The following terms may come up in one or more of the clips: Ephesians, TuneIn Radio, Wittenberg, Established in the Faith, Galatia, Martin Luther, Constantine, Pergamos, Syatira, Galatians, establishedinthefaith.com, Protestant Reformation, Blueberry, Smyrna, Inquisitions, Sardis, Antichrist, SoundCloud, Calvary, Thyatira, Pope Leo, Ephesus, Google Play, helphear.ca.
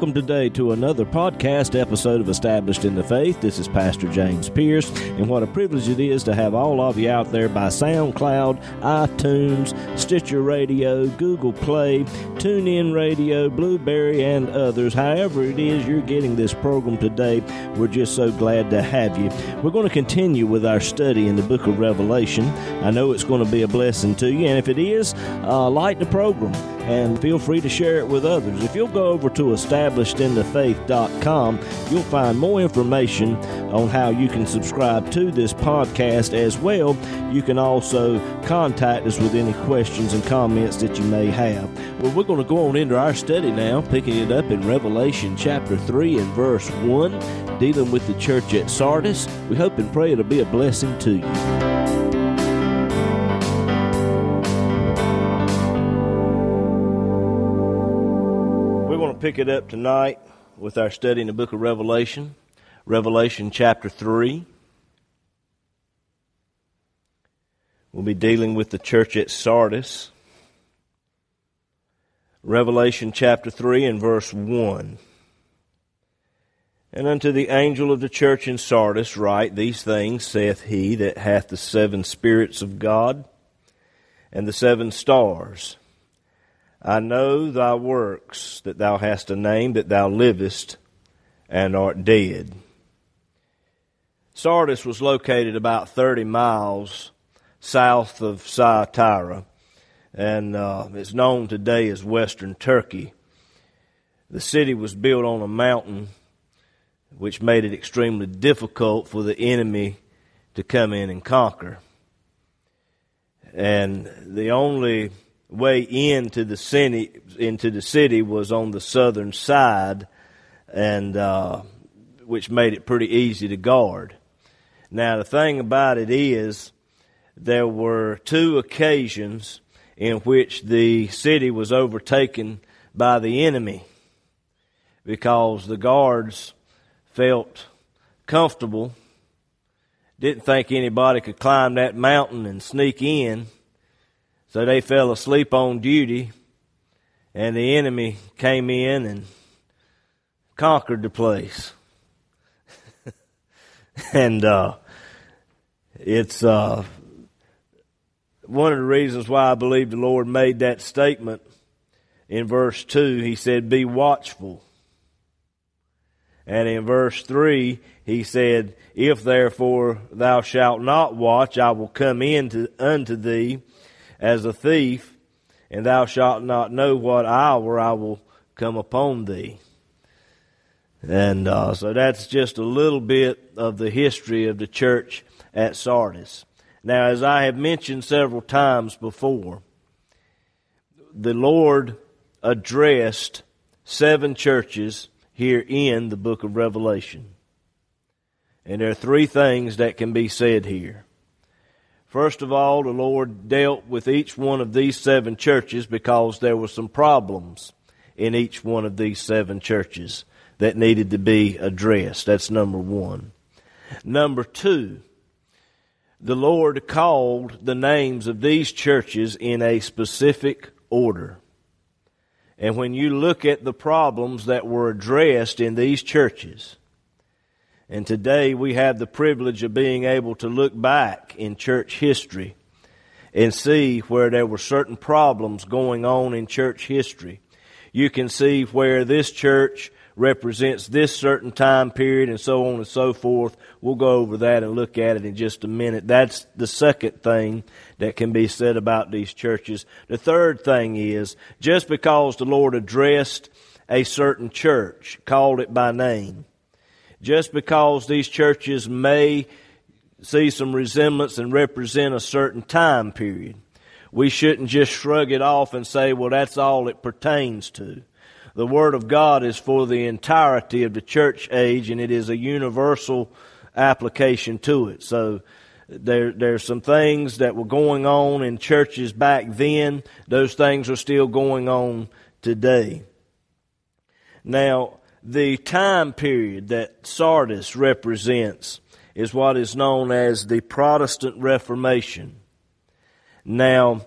Welcome today to another podcast episode of Established in the Faith. This is Pastor James Pierce, and what a privilege it is to have all of you out there by SoundCloud, iTunes, Stitcher Radio, Google Play, TuneIn Radio, Blueberry, and others. However it is you're getting this program today, we're just so glad to have you. We're going to continue with our study in the book of Revelation. I know it's going to be a blessing to you, and if it is, like the program and feel free to share it with others. If you'll go over to establishedinthefaith.com, you'll find more information on how you can subscribe to this podcast as well. You can also contact us with any questions and comments that you may have. Well, we're going to go on into our study now, picking it up in Revelation chapter 3 and verse 1, dealing with the church at Sardis. We hope and pray it'll be a blessing to you. Pick it up tonight with our study in the book of Revelation, Revelation chapter 3. We'll be dealing with the church at Sardis. Revelation chapter 3 and verse 1. And unto the angel of the church in Sardis write, These things saith he that hath the seven spirits of God and the seven stars. I know thy works, that thou hast a name, that thou livest, and art dead. Sardis was located about 30 miles south of Syatira, and it's known today as Western Turkey. The city was built on a mountain, which made it extremely difficult for the enemy to come in and conquer. And the only way into the city was on the southern side, and which made it pretty easy to guard. Now, the thing about it is, there were two occasions in which the city was overtaken by the enemy because the guards felt comfortable, didn't think anybody could climb that mountain and sneak in. So they fell asleep on duty, and the enemy came in and conquered the place. And it's one of the reasons why I believe the Lord made that statement in verse 2. He said, be watchful. And in verse 3, he said, If therefore thou shalt not watch, I will come in unto thee as a thief, and thou shalt not know what hour I will come upon thee. And so that's just a little bit of the history of the church at Sardis. Now, as I have mentioned several times before, the Lord addressed seven churches here in the book of Revelation. And there are three things that can be said here. First of all, the Lord dealt with each one of these seven churches because there were some problems in each one of these seven churches that needed to be addressed. That's number one. Number two, the Lord called the names of these churches in a specific order. And when you look at the problems that were addressed in these churches, and today we have the privilege of being able to look back in church history and see where there were certain problems going on in church history. You can see where this church represents this certain time period and so on and so forth. We'll go over that and look at it in just a minute. That's the second thing that can be said about these churches. The third thing is, just because the Lord addressed a certain church, called it by name, just because these churches may see some resemblance and represent a certain time period, we shouldn't just shrug it off and say, well, that's all it pertains to. The Word of God is for the entirety of the church age, and it is a universal application to it. So there's some things that were going on in churches back then. Those things are still going on today. Now, the time period that Sardis represents is what is known as the Protestant Reformation. Now,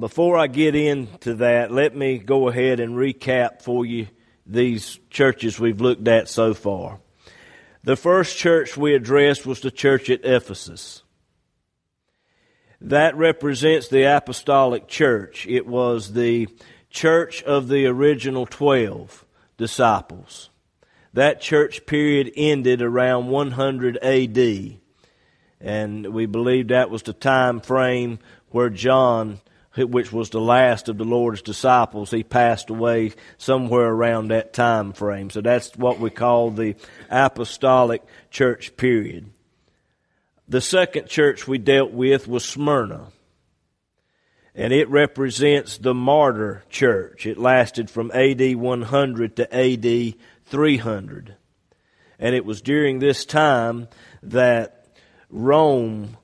before I get into that, let me go ahead and recap for you these churches we've looked at so far. The first church we addressed was the church at Ephesus. That represents the apostolic church. It was the church of the original 12 disciples. That church period ended around 100 A.D., and we believe that was the time frame where John, which was the last of the Lord's disciples, he passed away somewhere around that time frame. So that's what we call the apostolic church period. The second church we dealt with was Smyrna, and it represents the martyr church. It lasted from A.D. 100 to A.D. 300, and it was during this time that Rome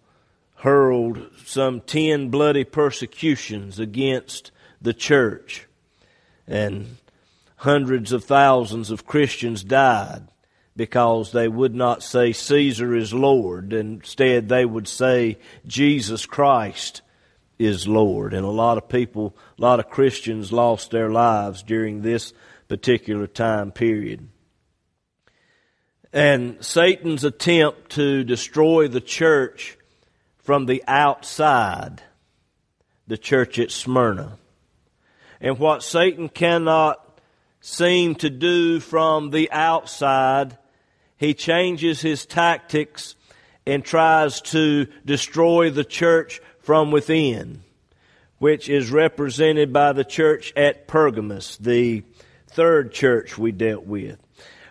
hurled some 10 bloody persecutions against the church, and hundreds of thousands of Christians died because they would not say Caesar is Lord. Instead, they would say Jesus Christ is Lord. And a lot of Christians lost their lives during this particular time period. And Satan's attempt to destroy the church from the outside, the church at Smyrna. And what Satan cannot seem to do from the outside, he changes his tactics and tries to destroy the church from within, which is represented by the church at Pergamos, the third church we dealt with.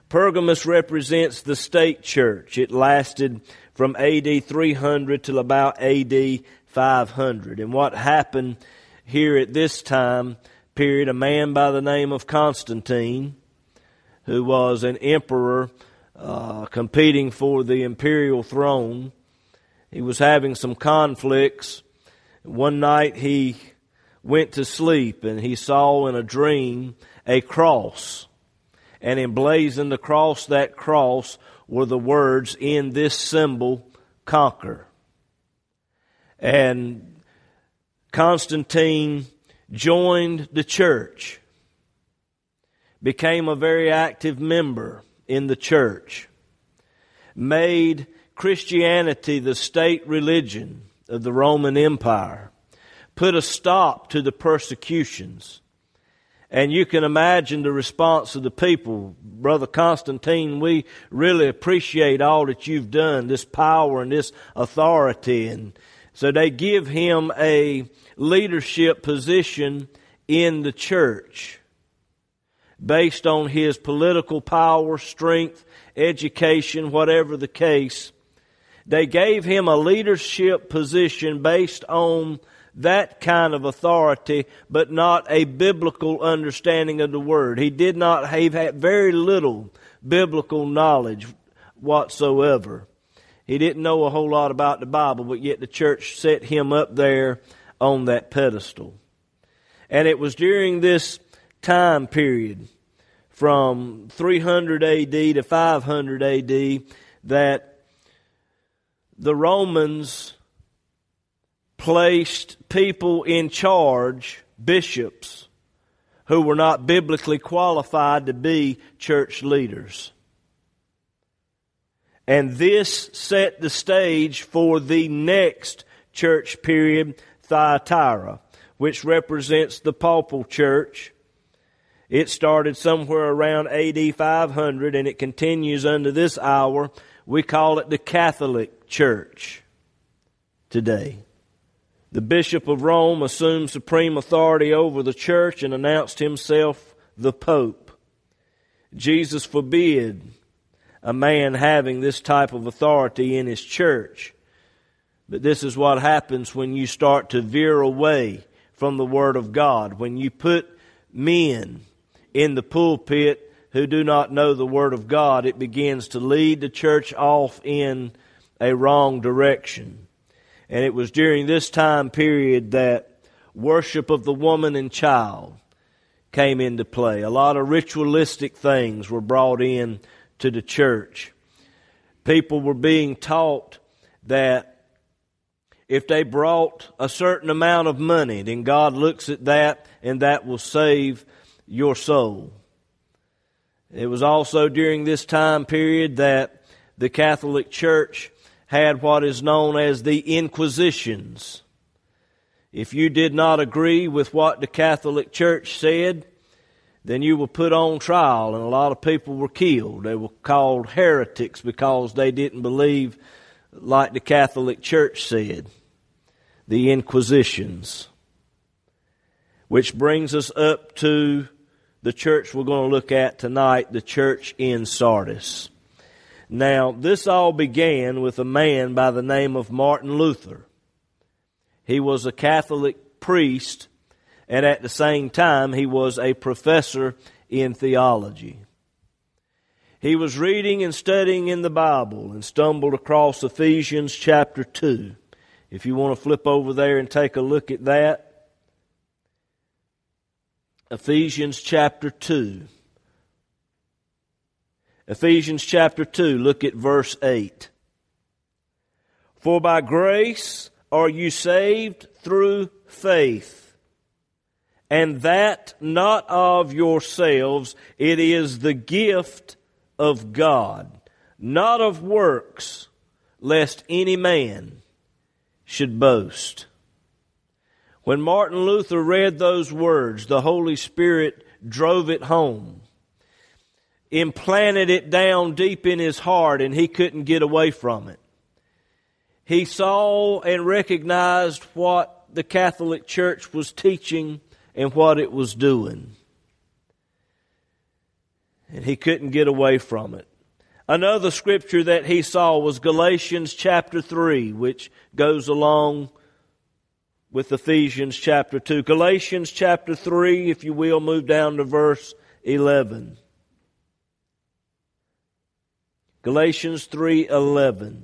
Pergamos represents the state church. It lasted from A.D. 300 till about A.D. 500. And what happened here at this time period, a man by the name of Constantine, who was an emperor competing for the imperial throne, he was having some conflicts. One night he went to sleep and he saw in a dream a cross. And emblazoned across that cross were the words, in this symbol, conquer. And Constantine joined the church, became a very active member in the church, made Christianity the state religion of the Roman Empire, put a stop to the persecutions. And you can imagine the response of the people. Brother Constantine, we really appreciate all that you've done, this power and this authority. And so they give him a leadership position in the church based on his political power, strength, education, whatever the case. They gave him a leadership position based on that kind of authority, but not a biblical understanding of the Word. He did not have very little biblical knowledge whatsoever. He didn't know a whole lot about the Bible, but yet the church set him up there on that pedestal. And it was during this time period, from 300 A.D. to 500 A.D., that the Romans placed people in charge, bishops, who were not biblically qualified to be church leaders. And this set the stage for the next church period, Thyatira, which represents the Papal Church. It started somewhere around AD 500, and it continues unto this hour. We call it the Catholic Church today. The Bishop of Rome assumed supreme authority over the church and announced himself the Pope. Jesus forbid a man having this type of authority in his church. But this is what happens when you start to veer away from the Word of God, when you put men in the pulpit who do not know the Word of God, it begins to lead the church off in a wrong direction. And it was during this time period that worship of the woman and child came into play. A lot of ritualistic things were brought in to the church. People were being taught that if they brought a certain amount of money, then God looks at that and that will save your soul. It was also during this time period that the Catholic Church had what is known as the Inquisitions. If you did not agree with what the Catholic Church said, then you were put on trial, and a lot of people were killed. They were called heretics because they didn't believe like the Catholic Church said. The Inquisitions. Which brings us up to the church we're going to look at tonight, the church in Sardis. Now, this all began with a man by the name of Martin Luther. He was a Catholic priest, and at the same time, he was a professor in theology. He was reading and studying in the Bible and stumbled across Ephesians chapter 2. If you want to flip over there and take a look at that. Ephesians chapter 2. Ephesians chapter 2, look at verse 8. For by grace are you saved through faith. And that not of yourselves, it is the gift of God, not of works, lest any man should boast. When Martin Luther read those words, the Holy Spirit drove it home, implanted it down deep in his heart, and he couldn't get away from it. He saw and recognized what the Catholic Church was teaching and what it was doing. And he couldn't get away from it. Another scripture that he saw was Galatians chapter 3, which goes along with Ephesians chapter 2. Galatians chapter 3, if you will, move down to verse 11. Galatians 3:11.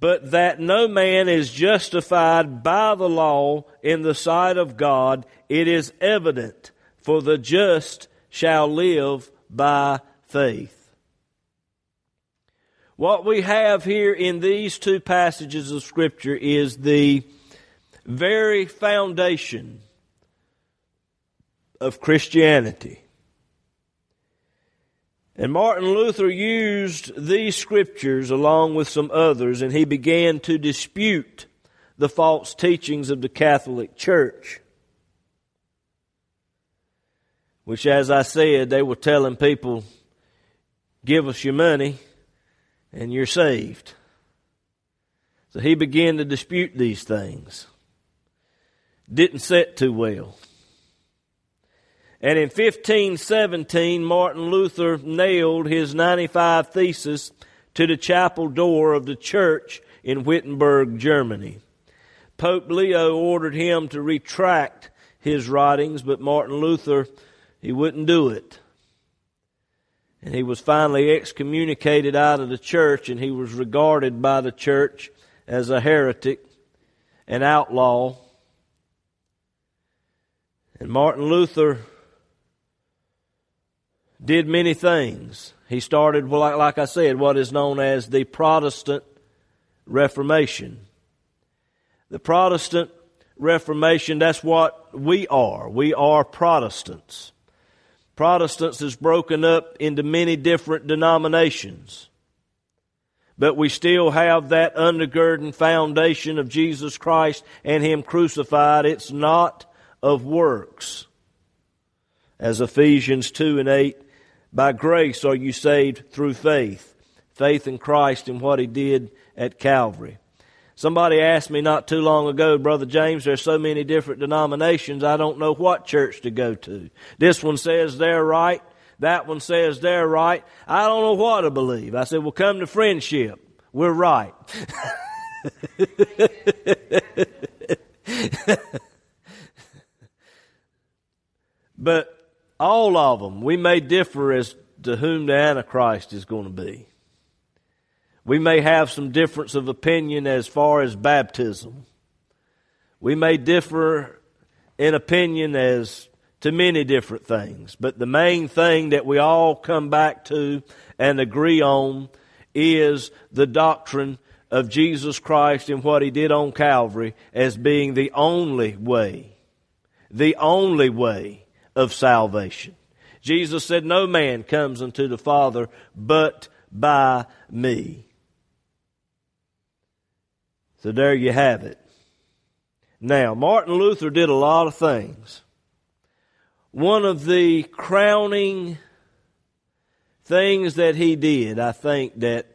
But that no man is justified by the law in the sight of God, it is evident, for the just shall live by faith. What we have here in these two passages of Scripture is the very foundation of Christianity. And Martin Luther used these scriptures along with some others, and he began to dispute the false teachings of the Catholic Church, which, as I said, they were telling people, give us your money and you're saved. So he began to dispute these things. Didn't sit too well. And in 1517, Martin Luther nailed his 95 Theses to the chapel door of the church in Wittenberg, Germany. Pope Leo ordered him to retract his writings, but Martin Luther, he wouldn't do it. And he was finally excommunicated out of the church, and he was regarded by the church as a heretic, an outlaw. And Martin Luther did many things. He started, like I said, what is known as the Protestant Reformation. The Protestant Reformation, that's what we are. We are Protestants. Protestants is broken up into many different denominations. But we still have that undergirding foundation of Jesus Christ and Him crucified. It's not of works. As Ephesians 2:8, by grace are you saved through faith. Faith in Christ and what He did at Calvary. Somebody asked me not too long ago, Brother James, there's so many different denominations, I don't know what church to go to. This one says they're right. That one says they're right. I don't know what to believe. I said, well, come to Friendship. We're right. But all of them, we may differ as to whom the Antichrist is going to be. We may have some difference of opinion as far as baptism. We may differ in opinion as to many different things. But the main thing that we all come back to and agree on is the doctrine of Jesus Christ and what He did on Calvary as being the only way of salvation. Jesus said, no man comes unto the Father but by me. So there you have it. Now, Martin Luther did a lot of things. One of the crowning things that he did, I think, that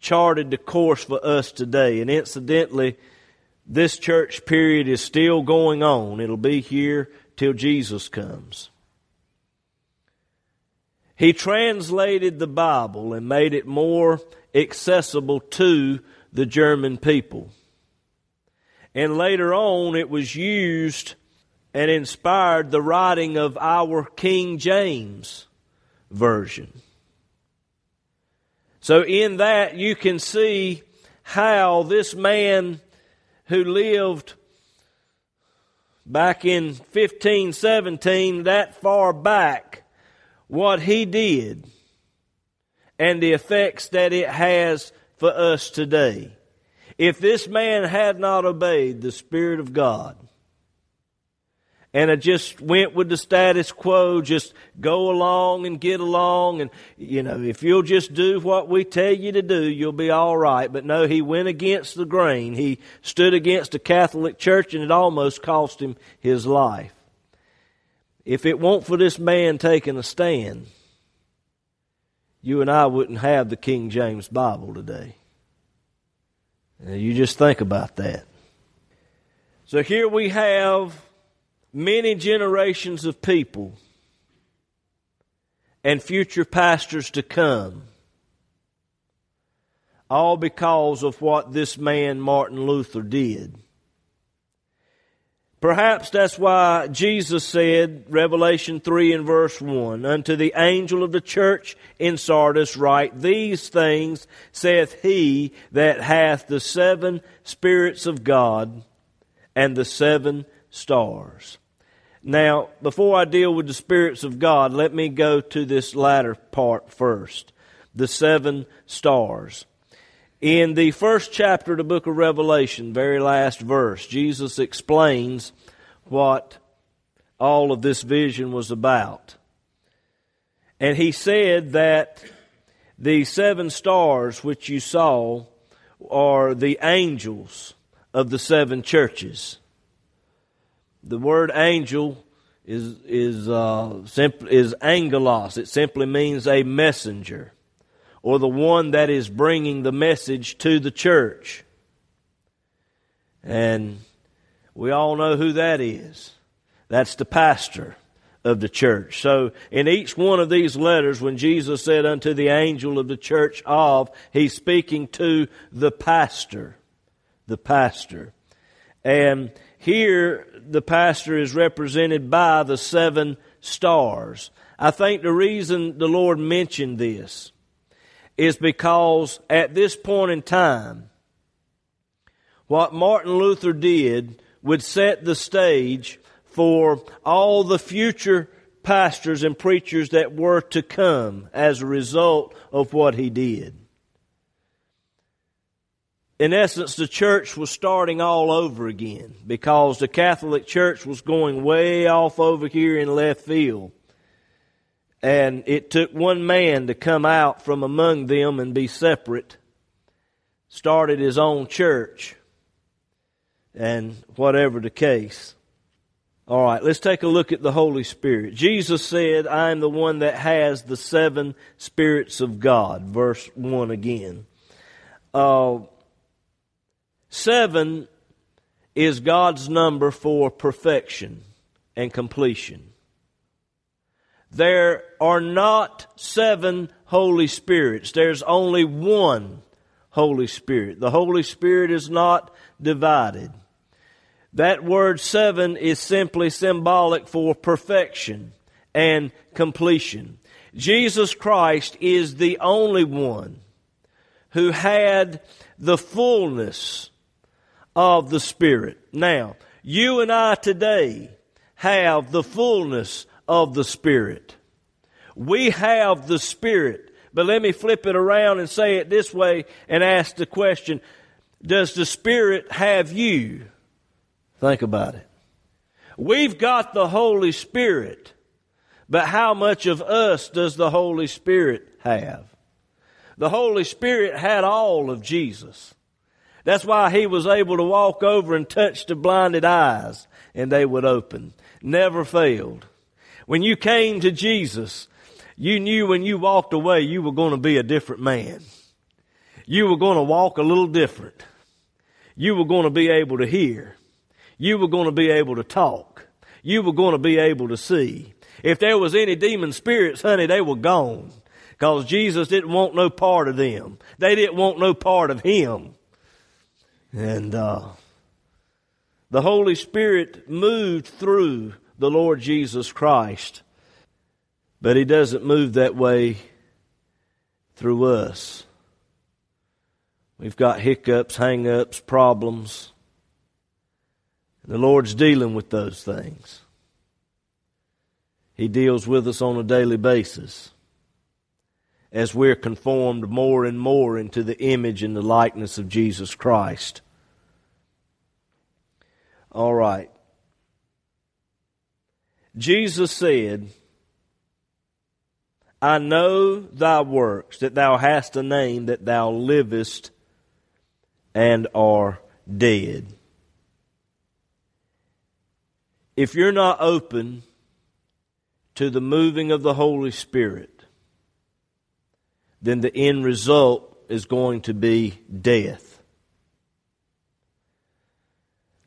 charted the course for us today. And incidentally, this church period is still going on. It'll be here till Jesus comes. He translated the Bible and made it more accessible to the German people. And later on, it was used and inspired the writing of our King James Version. So in that, you can see how this man who lived back in 1517, that far back, what he did and the effects that it has for us today. If this man had not obeyed the Spirit of God and it just went with the status quo, just go along and get along, and, you know, if you'll just do what we tell you to do, you'll be all right. But no, he went against the grain. He stood against the Catholic Church, and it almost cost him his life. If it weren't for this man taking a stand, you and I wouldn't have the King James Bible today. Now, you just think about that. So here we have many generations of people and future pastors to come, all because of what this man Martin Luther did. Perhaps that's why Jesus said, Revelation 3 and verse 1, unto the angel of the church in Sardis write, these things saith he that hath the seven spirits of God and the seven stars. Now, before I deal with the spirits of God, let me go to this latter part first, the seven stars. In the first chapter of the book of Revelation, very last verse, Jesus explains what all of this vision was about. And he said that the seven stars which you saw are the angels of the seven churches. The word angel is angelos. It simply means a messenger, or the one that is bringing the message to the church. And we all know who that is. That's the pastor of the church. So in each one of these letters, when Jesus said unto the angel of the church of, he's speaking to the pastor. The pastor. And here the pastor is represented by the seven stars. I think the reason the Lord mentioned this is because at this point in time, what Martin Luther did would set the stage for all the future pastors and preachers that were to come as a result of what he did. In essence, the church was starting all over again because the Catholic Church was going way off over here in left field. And it took one man to come out from among them and be separate, started his own church, and whatever the case. All right, let's take a look at the Holy Spirit. Jesus said, I am the one that has the seven spirits of God. Verse 1 again. Seven is God's number for perfection and completion. There are not seven Holy Spirits. There's only one Holy Spirit. The Holy Spirit is not divided. That word seven is simply symbolic for perfection and completion. Jesus Christ is the only one who had the fullness of the Spirit. Now, you and I today have the fullness of the Spirit. We have the Spirit. But let me flip it around and say it this way and ask the question, does the Spirit have you? Think about it. We've got the Holy Spirit, But how much of us does the Holy Spirit have? The Holy Spirit had all of Jesus. That's why he was able to walk over and touch the blinded eyes, and they would open. Never failed. When you came to Jesus, you knew when you walked away you were going to be a different man. You were going to walk a little different. You were going to be able to hear. You were going to be able to talk. You were going to be able to see. If there was any demon spirits, honey, they were gone. Because Jesus didn't want no part of them. They didn't want no part of him. And the Holy Spirit moved through the Lord Jesus Christ. But he doesn't move that way through us. We've got hiccups, hang-ups, problems. The Lord's dealing with those things. He deals with us on a daily basis as we're conformed more and more into the image and the likeness of Jesus Christ. All right. Jesus said, I know thy works, that thou hast a name, that thou livest and are dead. If you're not open to the moving of the Holy Spirit, then the end result is going to be death.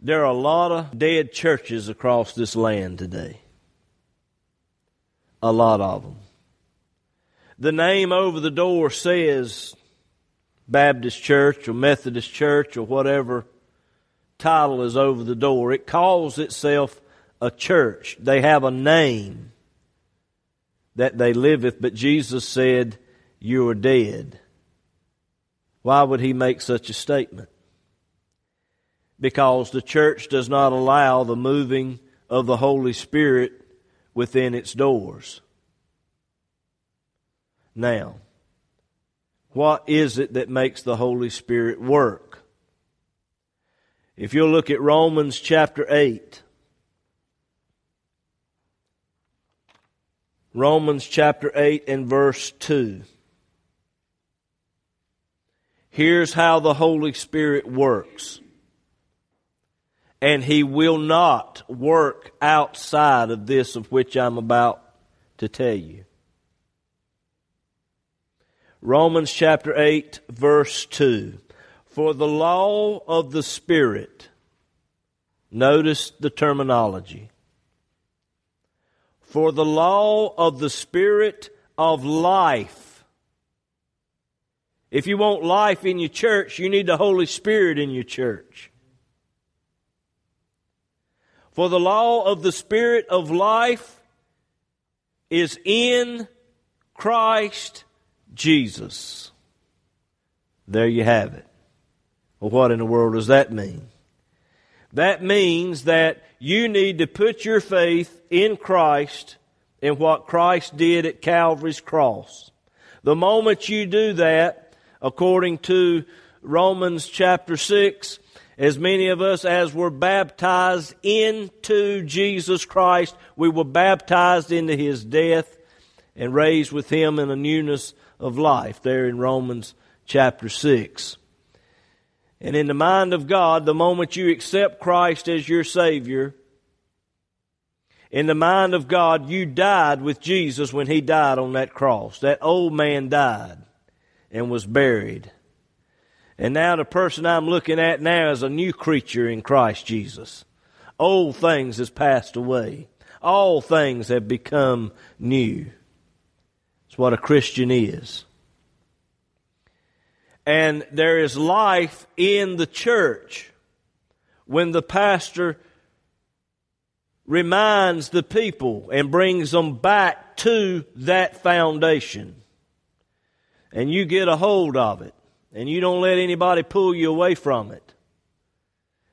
There are a lot of dead churches across this land today. A lot of them. The name over the door says Baptist Church or Methodist Church or whatever title is over the door. It calls itself a church. They have a name that they liveth, but Jesus said, you are dead. Why would he make such a statement? Because the church does not allow the moving of the Holy Spirit within its doors. Now, what is it that makes the Holy Spirit work? If you'll look at Romans chapter 8, Romans chapter 8 and verse 2. Here's how the Holy Spirit works. And he will not work outside of this of which I'm about to tell you. Romans chapter 8 verse 2. For the law of the Spirit, notice the terminology. For the law of the Spirit of life. If you want life in your church, you need the Holy Spirit in your church. For the law of the Spirit of life is in Christ Jesus. There you have it. Well, what in the world does that mean? That means that you need to put your faith in Christ and what Christ did at Calvary's cross. The moment you do that, according to Romans chapter 6, as many of us as were baptized into Jesus Christ, we were baptized into his death and raised with him in a newness of life, there in Romans chapter 6. And in the mind of God, the moment you accept Christ as your Savior, in the mind of God, you died with Jesus when he died on that cross. That old man died and was buried. And now the person I'm looking at now is a new creature in Christ Jesus. Old things has passed away. All things have become new. That's what a Christian is. And there is life in the church when the pastor reminds the people and brings them back to that foundation. And you get a hold of it. And you don't let anybody pull you away from it.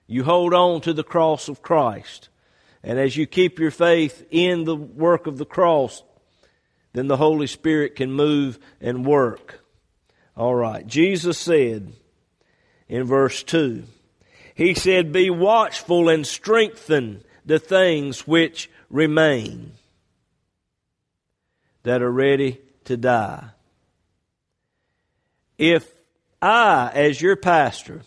You hold on to the cross of Christ. And as you keep your faith in the work of the cross, then the Holy Spirit can move and work. All right, Jesus said in verse 2, he said, be watchful and strengthen the things which remain. that are ready to die. If I, as your pastor,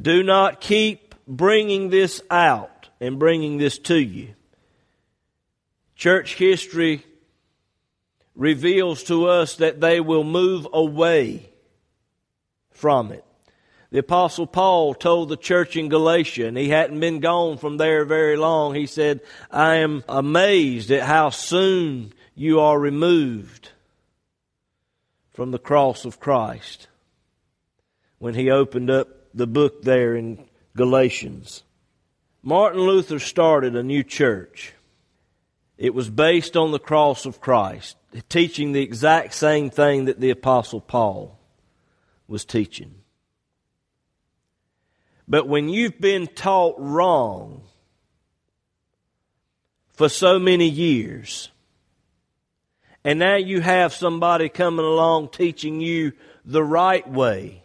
do not keep bringing this out and bringing this to you, church history reveals to us that they will move away from it. The Apostle Paul told the church in Galatia, and he hadn't been gone from there very long, he said, I am amazed at how soon you are removed from the cross of Christ, when he opened up the book there in Galatians. Martin Luther started a new church. It was based on the cross of Christ, teaching the exact same thing that the Apostle Paul was teaching. But when you've been taught wrong for so many years, and now you have somebody coming along teaching you the right way,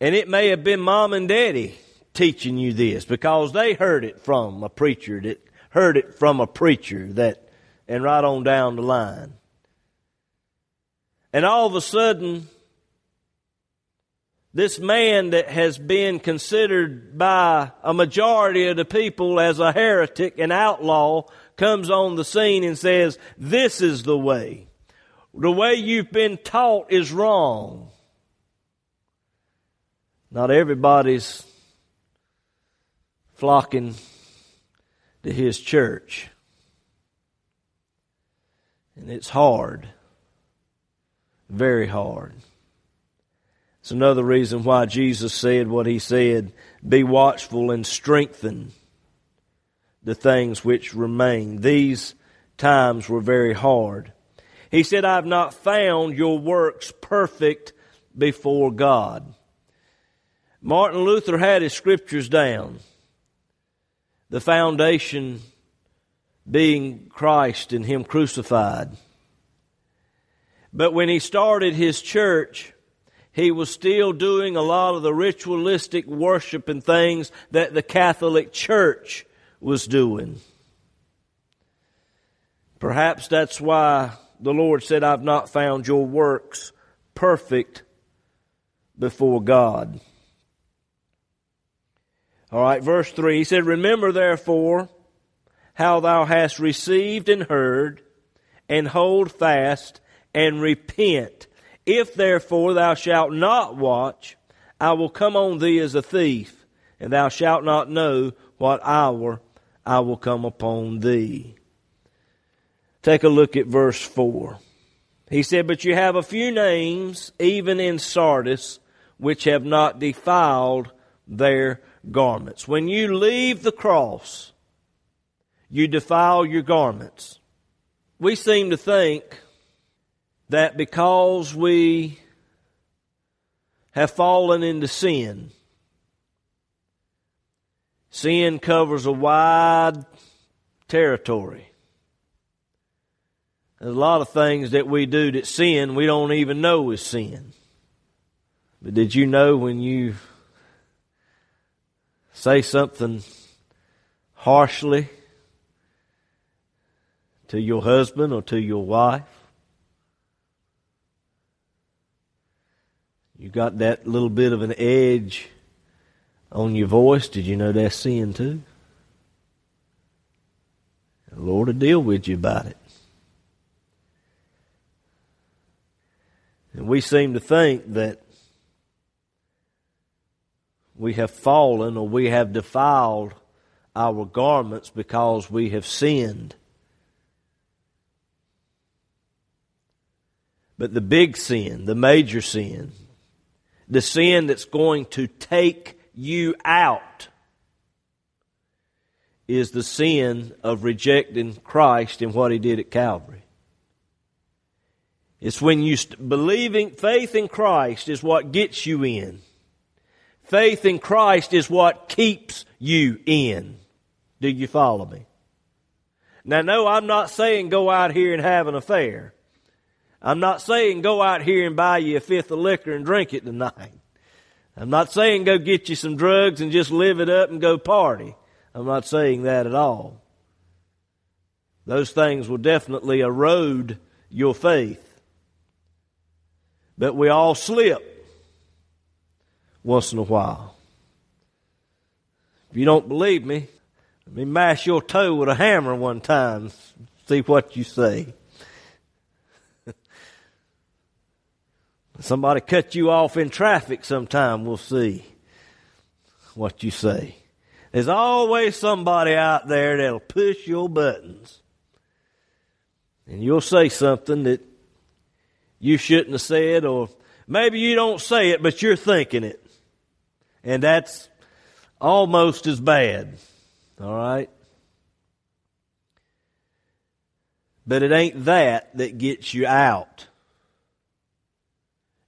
and it may have been mom and daddy teaching you this because they heard it from a preacher that heard it from a preacher that, and right on down the line. And all of a sudden, this man that has been considered by a majority of the people as a heretic and outlaw comes on the scene and says, this is the way. The way you've been taught is wrong. Not everybody's flocking to his church. And it's hard. Very hard. It's another reason why Jesus said what he said, be watchful and strengthen the things which remain. These times were very hard. He said, I have not found your works perfect before God. Martin Luther had his scriptures down. The foundation being Christ and him crucified. But when he started his church, he was still doing a lot of the ritualistic worship and things that the Catholic Church was doing. Perhaps that's why the Lord said, I've not found your works perfect before God. All right, verse 3, he said, remember therefore how thou hast received and heard, and hold fast and repent. If therefore thou shalt not watch, I will come on thee as a thief, and thou shalt not know what hour I will come upon thee. Take a look at verse 4. He said, but you have a few names, even in Sardis, which have not defiled their garments. When you leave the cross, you defile your garments. We seem to think that because we have fallen into sin, sin covers a wide territory. There's a lot of things that we do that sin we don't even know is sin. But did you know when you say something harshly to your husband or to your wife, you got that little bit of an edge on your voice? Did you know that's sin too? The Lord will deal with you about it. And we seem to think that we have fallen or we have defiled our garments because we have sinned. But the big sin, the major sin, the sin that's going to take you out is the sin of rejecting Christ and what he did at Calvary. It's when you believing, faith in Christ is what gets you in. Faith in Christ is what keeps you in. Do you follow me? Now, no, I'm not saying go out here and have an affair. I'm not saying go out here and buy you a fifth of liquor and drink it tonight. I'm not saying go get you some drugs and just live it up and go party. I'm not saying that at all. Those things will definitely erode your faith. But we all slip once in a while. If you don't believe me, let me mash your toe with a hammer one time, see what you say. Somebody cut you off in traffic sometime, we'll see what you say. There's always somebody out there that'll push your buttons. And you'll say something that you shouldn't have said, or maybe you don't say it, but you're thinking it. And that's almost as bad, all right? But it ain't that that gets you out.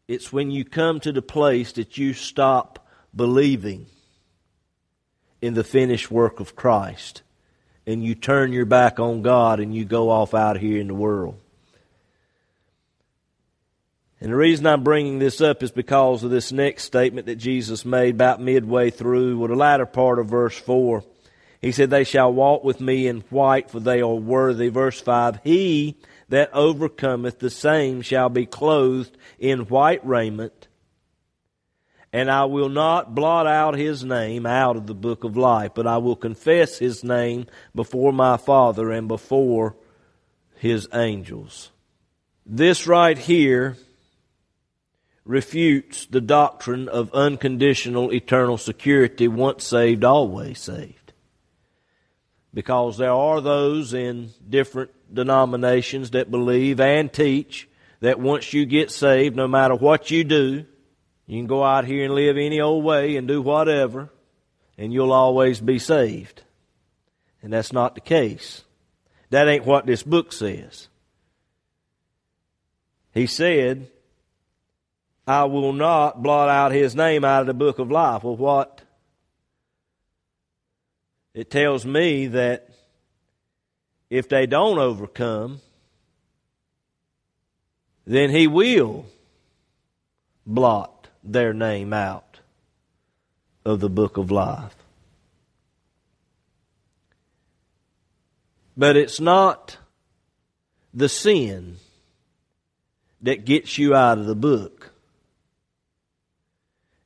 It's when you come to the place that you stop believing in the finished work of Christ, and you turn your back on God and you go off out here in the world. And the reason I'm bringing this up is because of this next statement that Jesus made about midway through, or the latter part of verse 4. He said, "They shall walk with me in white, for they are worthy." Verse 5, "He that overcometh, the same shall be clothed in white raiment, and I will not blot out his name out of the book of life, but I will confess his name before my Father and before his angels." This right here refutes the doctrine of unconditional eternal security, once saved, always saved. Because there are those in different denominations that believe and teach that once you get saved, no matter what you do, you can go out here and live any old way and do whatever, and you'll always be saved. And that's not the case. That ain't what this book says. He said, "I will not blot out his name out of the book of life." Well, what? It tells me that if they don't overcome, then he will blot their name out of the book of life. But it's not the sin that gets you out of the book.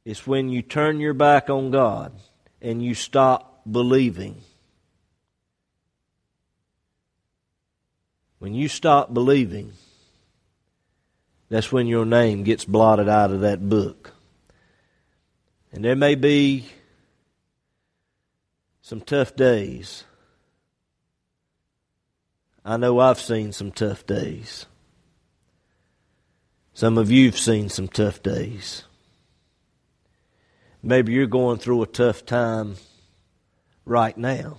It's when you turn your back on God and you stop believing. When you stop believing, that's when your name gets blotted out of that book. And there may be some tough days. I know I've seen some tough days. Some of you've seen some tough days. Maybe you're going through a tough time right now.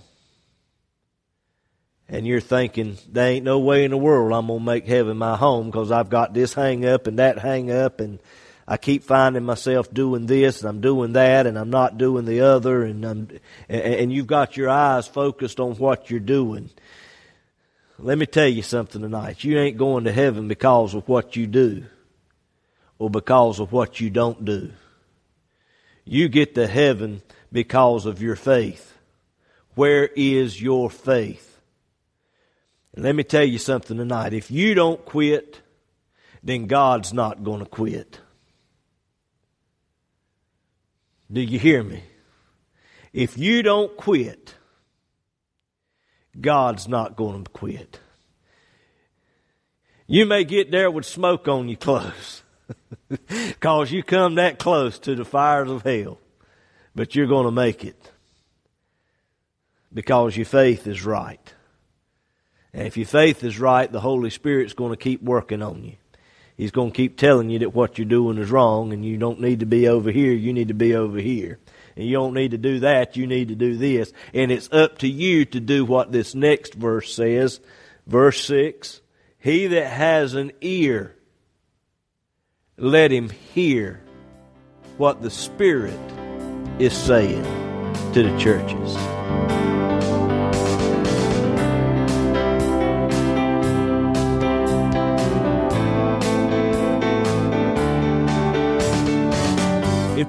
And you're thinking, there ain't no way in the world I'm going to make heaven my home, because I've got this hang up and that hang up, and I keep finding myself doing this and I'm doing that and I'm not doing the other, and you've got your eyes focused on what you're doing. Let me tell you something tonight. You ain't going to heaven because of what you do or because of what you don't do. You get to heaven because of your faith. Where is your faith? And let me tell you something tonight. If you don't quit, then God's not going to quit. Do you hear me? If you don't quit, God's not going to quit. You may get there with smoke on your clothes, because you come that close to the fires of hell. But you're going to make it, because your faith is right. And if your faith is right, the Holy Spirit's going to keep working on you. He's going to keep telling you that what you're doing is wrong, and you don't need to be over here, you need to be over here. And you don't need to do that, you need to do this. And it's up to you to do what this next verse says. Verse 6, "He that has an ear, let him hear what the Spirit is saying to the churches."